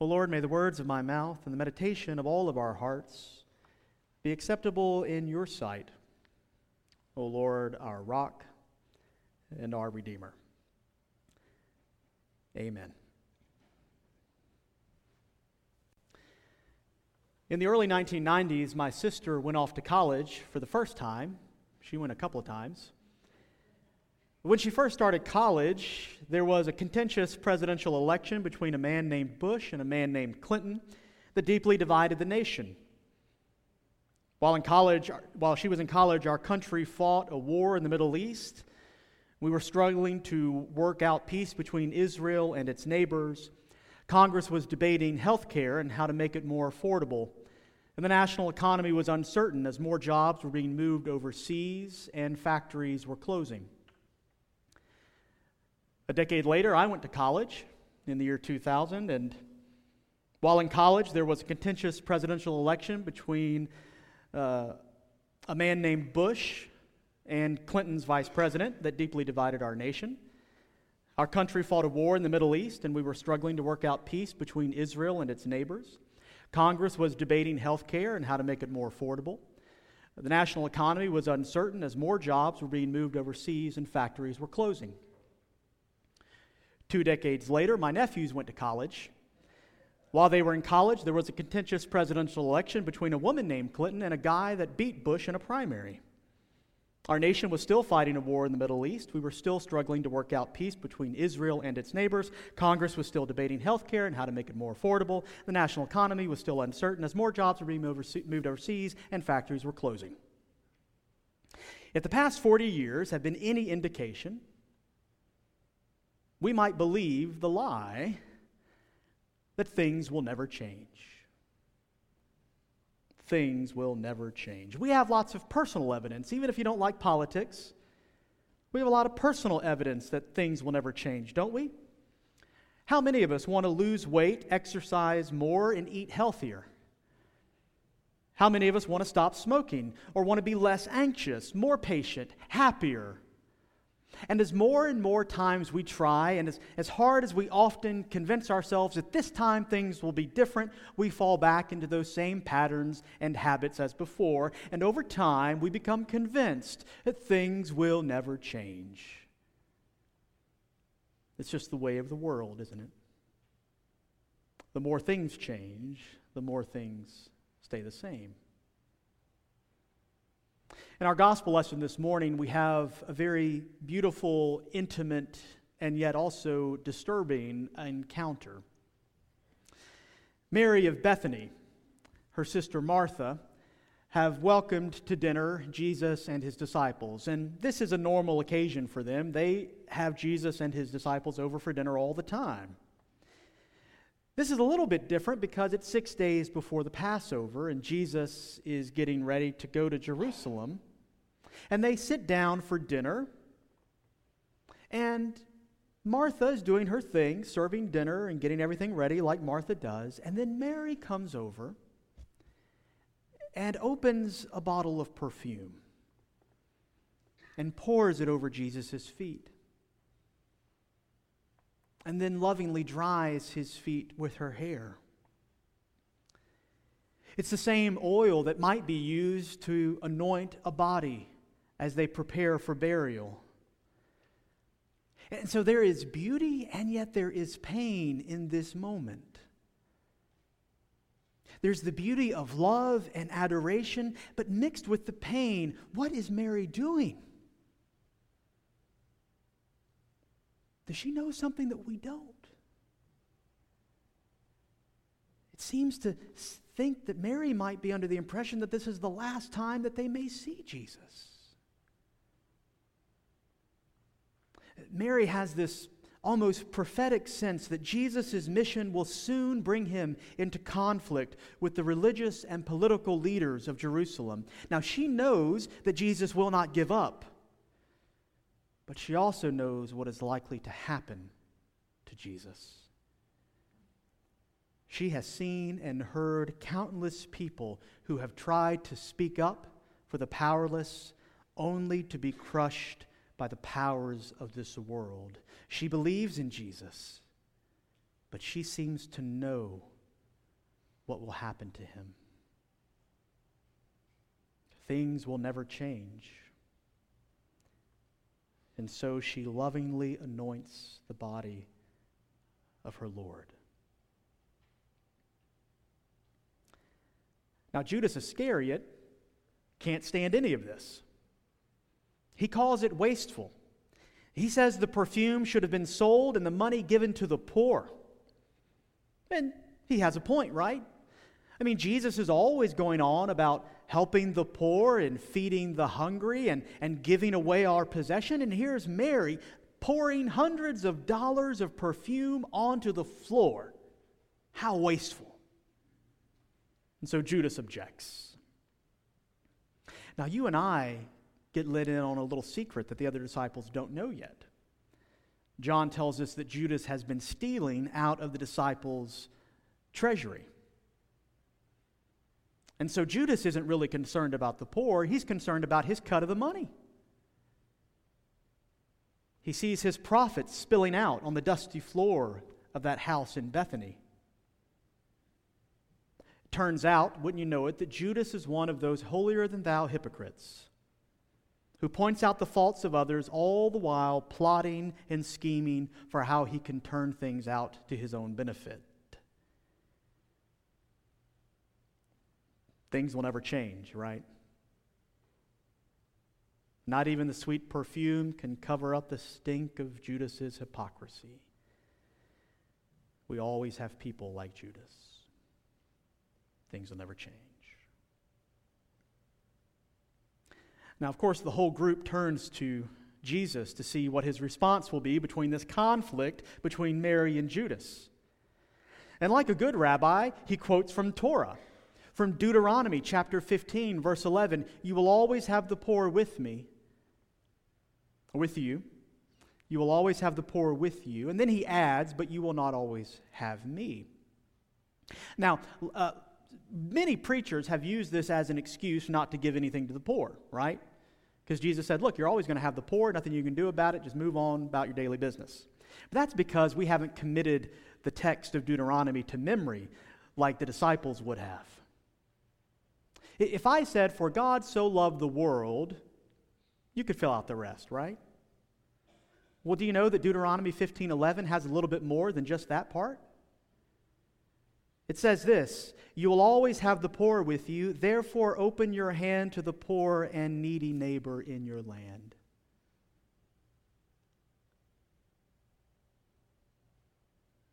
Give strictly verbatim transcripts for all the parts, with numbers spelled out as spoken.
O Lord, may the words of my mouth and the meditation of all of our hearts be acceptable in your sight, O Lord, our rock and our Redeemer. Amen. In the early nineteen nineties, my sister went off to college for the first time. She went a couple of times. When she first started college, there was a contentious presidential election between a man named Bush and a man named Clinton that deeply divided the nation. While in college, while she was in college, our country fought a war in the Middle East. We were struggling to work out peace between Israel and its neighbors. Congress was debating health care and how to make it more affordable. And the national economy was uncertain as more jobs were being moved overseas and factories were closing. A decade later, I went to college in the year two thousand, and while in college, there was a contentious presidential election between uh, a man named Bush and Clinton's vice president that deeply divided our nation. Our country fought a war in the Middle East, and we were struggling to work out peace between Israel and its neighbors. Congress was debating health care and how to make it more affordable. The national economy was uncertain as more jobs were being moved overseas and factories were closing. Two decades later, my nephews went to college. While they were in college, there was a contentious presidential election between a woman named Clinton and a guy that beat Bush in a primary. Our nation was still fighting a war in the Middle East. We were still struggling to work out peace between Israel and its neighbors. Congress was still debating health care and how to make it more affordable. The national economy was still uncertain as more jobs were being moved overseas and factories were closing. If the past forty years have been any indication, we might believe the lie that things will never change. Things will never change. We have lots of personal evidence, even if you don't like politics. We have a lot of personal evidence that things will never change, don't we? How many of us want to lose weight, exercise more, and eat healthier? How many of us want to stop smoking or want to be less anxious, more patient, happier? And as more and more times we try, and as, as hard as we often convince ourselves that this time things will be different, we fall back into those same patterns and habits as before. And over time, we become convinced that things will never change. It's just the way of the world, isn't it? The more things change, the more things stay the same. In our gospel lesson this morning, we have a very beautiful, intimate, and yet also disturbing encounter. Mary of Bethany, her sister Martha, have welcomed to dinner Jesus and his disciples. And this is a normal occasion for them. They have Jesus and his disciples over for dinner all the time. This is a little bit different because it's six days before the Passover and Jesus is getting ready to go to Jerusalem. And they sit down for dinner. And Martha is doing her thing, serving dinner and getting everything ready like Martha does. And then Mary comes over and opens a bottle of perfume and pours it over Jesus' feet, and then lovingly dries his feet with her hair. It's the same oil that might be used to anoint a body as they prepare for burial. And so there is beauty, and yet there is pain in this moment. There's the beauty of love and adoration, but mixed with the pain, what is Mary doing? Does she know something that we don't? It seems to think that Mary might be under the impression that this is the last time that they may see Jesus. Mary has this almost prophetic sense that Jesus' mission will soon bring him into conflict with the religious and political leaders of Jerusalem. Now, she knows that Jesus will not give up. But she also knows what is likely to happen to Jesus. She has seen and heard countless people who have tried to speak up for the powerless only to be crushed by the powers of this world. She believes in Jesus, but she seems to know what will happen to him. Things will never change. And so she lovingly anoints the body of her Lord. Now, Judas Iscariot can't stand any of this. He calls it wasteful. He says the perfume should have been sold and the money given to the poor. And he has a point, right? I mean, Jesus is always going on about helping the poor and feeding the hungry and, and giving away our possession. And here's Mary pouring hundreds of dollars of perfume onto the floor. How wasteful. And so Judas objects. Now, you and I get let in on a little secret that the other disciples don't know yet. John tells us that Judas has been stealing out of the disciples' treasury. And so Judas isn't really concerned about the poor. He's concerned about his cut of the money. He sees his profits spilling out on the dusty floor of that house in Bethany. It turns out, wouldn't you know it, that Judas is one of those holier-than-thou hypocrites who points out the faults of others, all the while plotting and scheming for how he can turn things out to his own benefit. Things will never change, right? Not even the sweet perfume can cover up the stink of Judas's hypocrisy. We always have people like Judas. Things will never change. Now, of course, the whole group turns to Jesus to see what his response will be between this conflict between Mary and Judas. And like a good rabbi, he quotes from Torah. From Deuteronomy chapter fifteen, verse eleven, you will always have the poor with me, with you. You will always have the poor with you. And then he adds, but you will not always have me. Now, uh, many preachers have used this as an excuse not to give anything to the poor, right? Because Jesus said, look, you're always going to have the poor, nothing you can do about it, just move on about your daily business. But that's because we haven't committed the text of Deuteronomy to memory like the disciples would have. If I said, for God so loved the world, you could fill out the rest, right? Well, do you know that Deuteronomy fifteen eleven has a little bit more than just that part? It says this, you will always have the poor with you, therefore open your hand to the poor and needy neighbor in your land.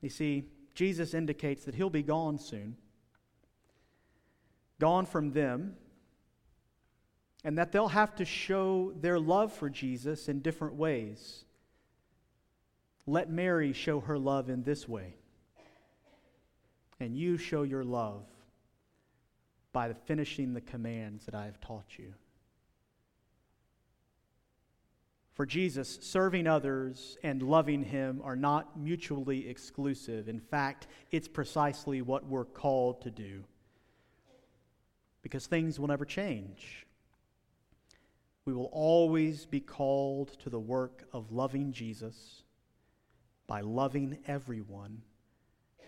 You see, Jesus indicates that he'll be gone soon. Gone from them, and that they'll have to show their love for Jesus in different ways. Let Mary show her love in this way, and you show your love by the finishing the commands that I have taught you. For Jesus, serving others and loving him are not mutually exclusive. In fact, it's precisely what we're called to do. Because things will never change. We will always be called to the work of loving Jesus by loving everyone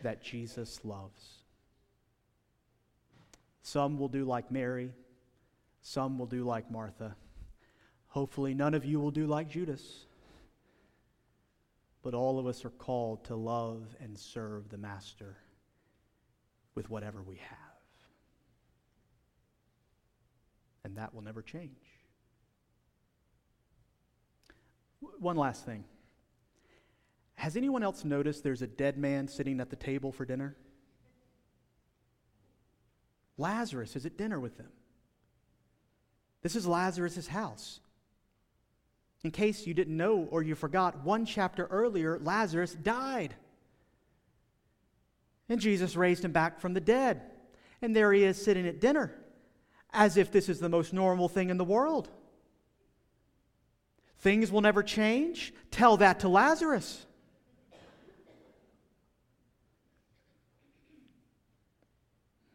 that Jesus loves. Some will do like Mary. Some will do like Martha. Hopefully none of you will do like Judas. But all of us are called to love and serve the Master with whatever we have. And that will never change. One last thing. Has anyone else noticed there's a dead man sitting at the table for dinner? Lazarus is at dinner with them. This is Lazarus' house. In case you didn't know or you forgot, one chapter earlier, Lazarus died. And Jesus raised him back from the dead. And there he is sitting at dinner. As if this is the most normal thing in the world. Things will never change. Tell that to Lazarus.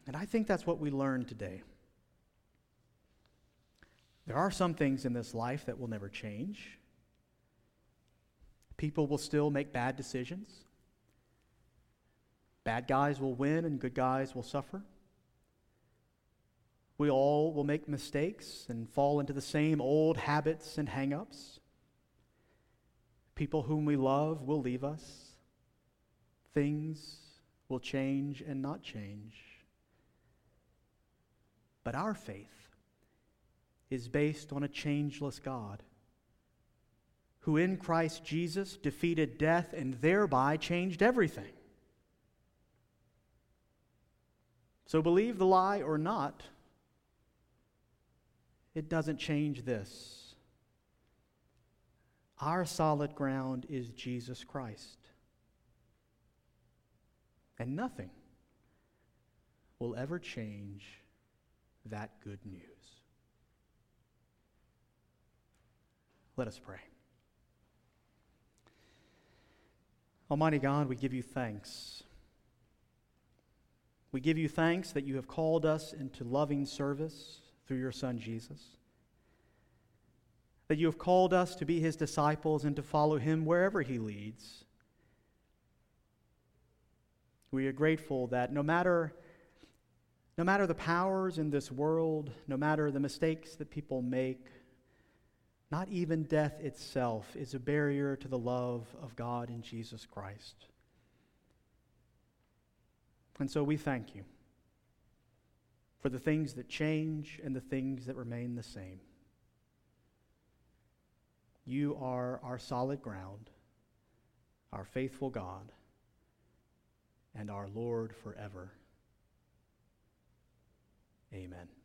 And I think that's what we learned today. There are some things in this life that will never change. People will still make bad decisions. Bad guys will win and good guys will suffer. We all will make mistakes and fall into the same old habits and hang-ups. People whom we love will leave us. Things will change and not change. But our faith is based on a changeless God, who in Christ Jesus defeated death and thereby changed everything. So believe the lie or not, it doesn't change this. Our solid ground is Jesus Christ. And nothing will ever change that good news. Let us pray. Almighty God, we give you thanks. We give you thanks that you have called us into loving service through your Son, Jesus. That you have called us to be his disciples and to follow him wherever he leads. We are grateful that no matter, no matter the powers in this world, no matter the mistakes that people make, not even death itself is a barrier to the love of God in Jesus Christ. And so we thank you for the things that change and the things that remain the same. You are our solid ground, our faithful God, and our Lord forever. Amen.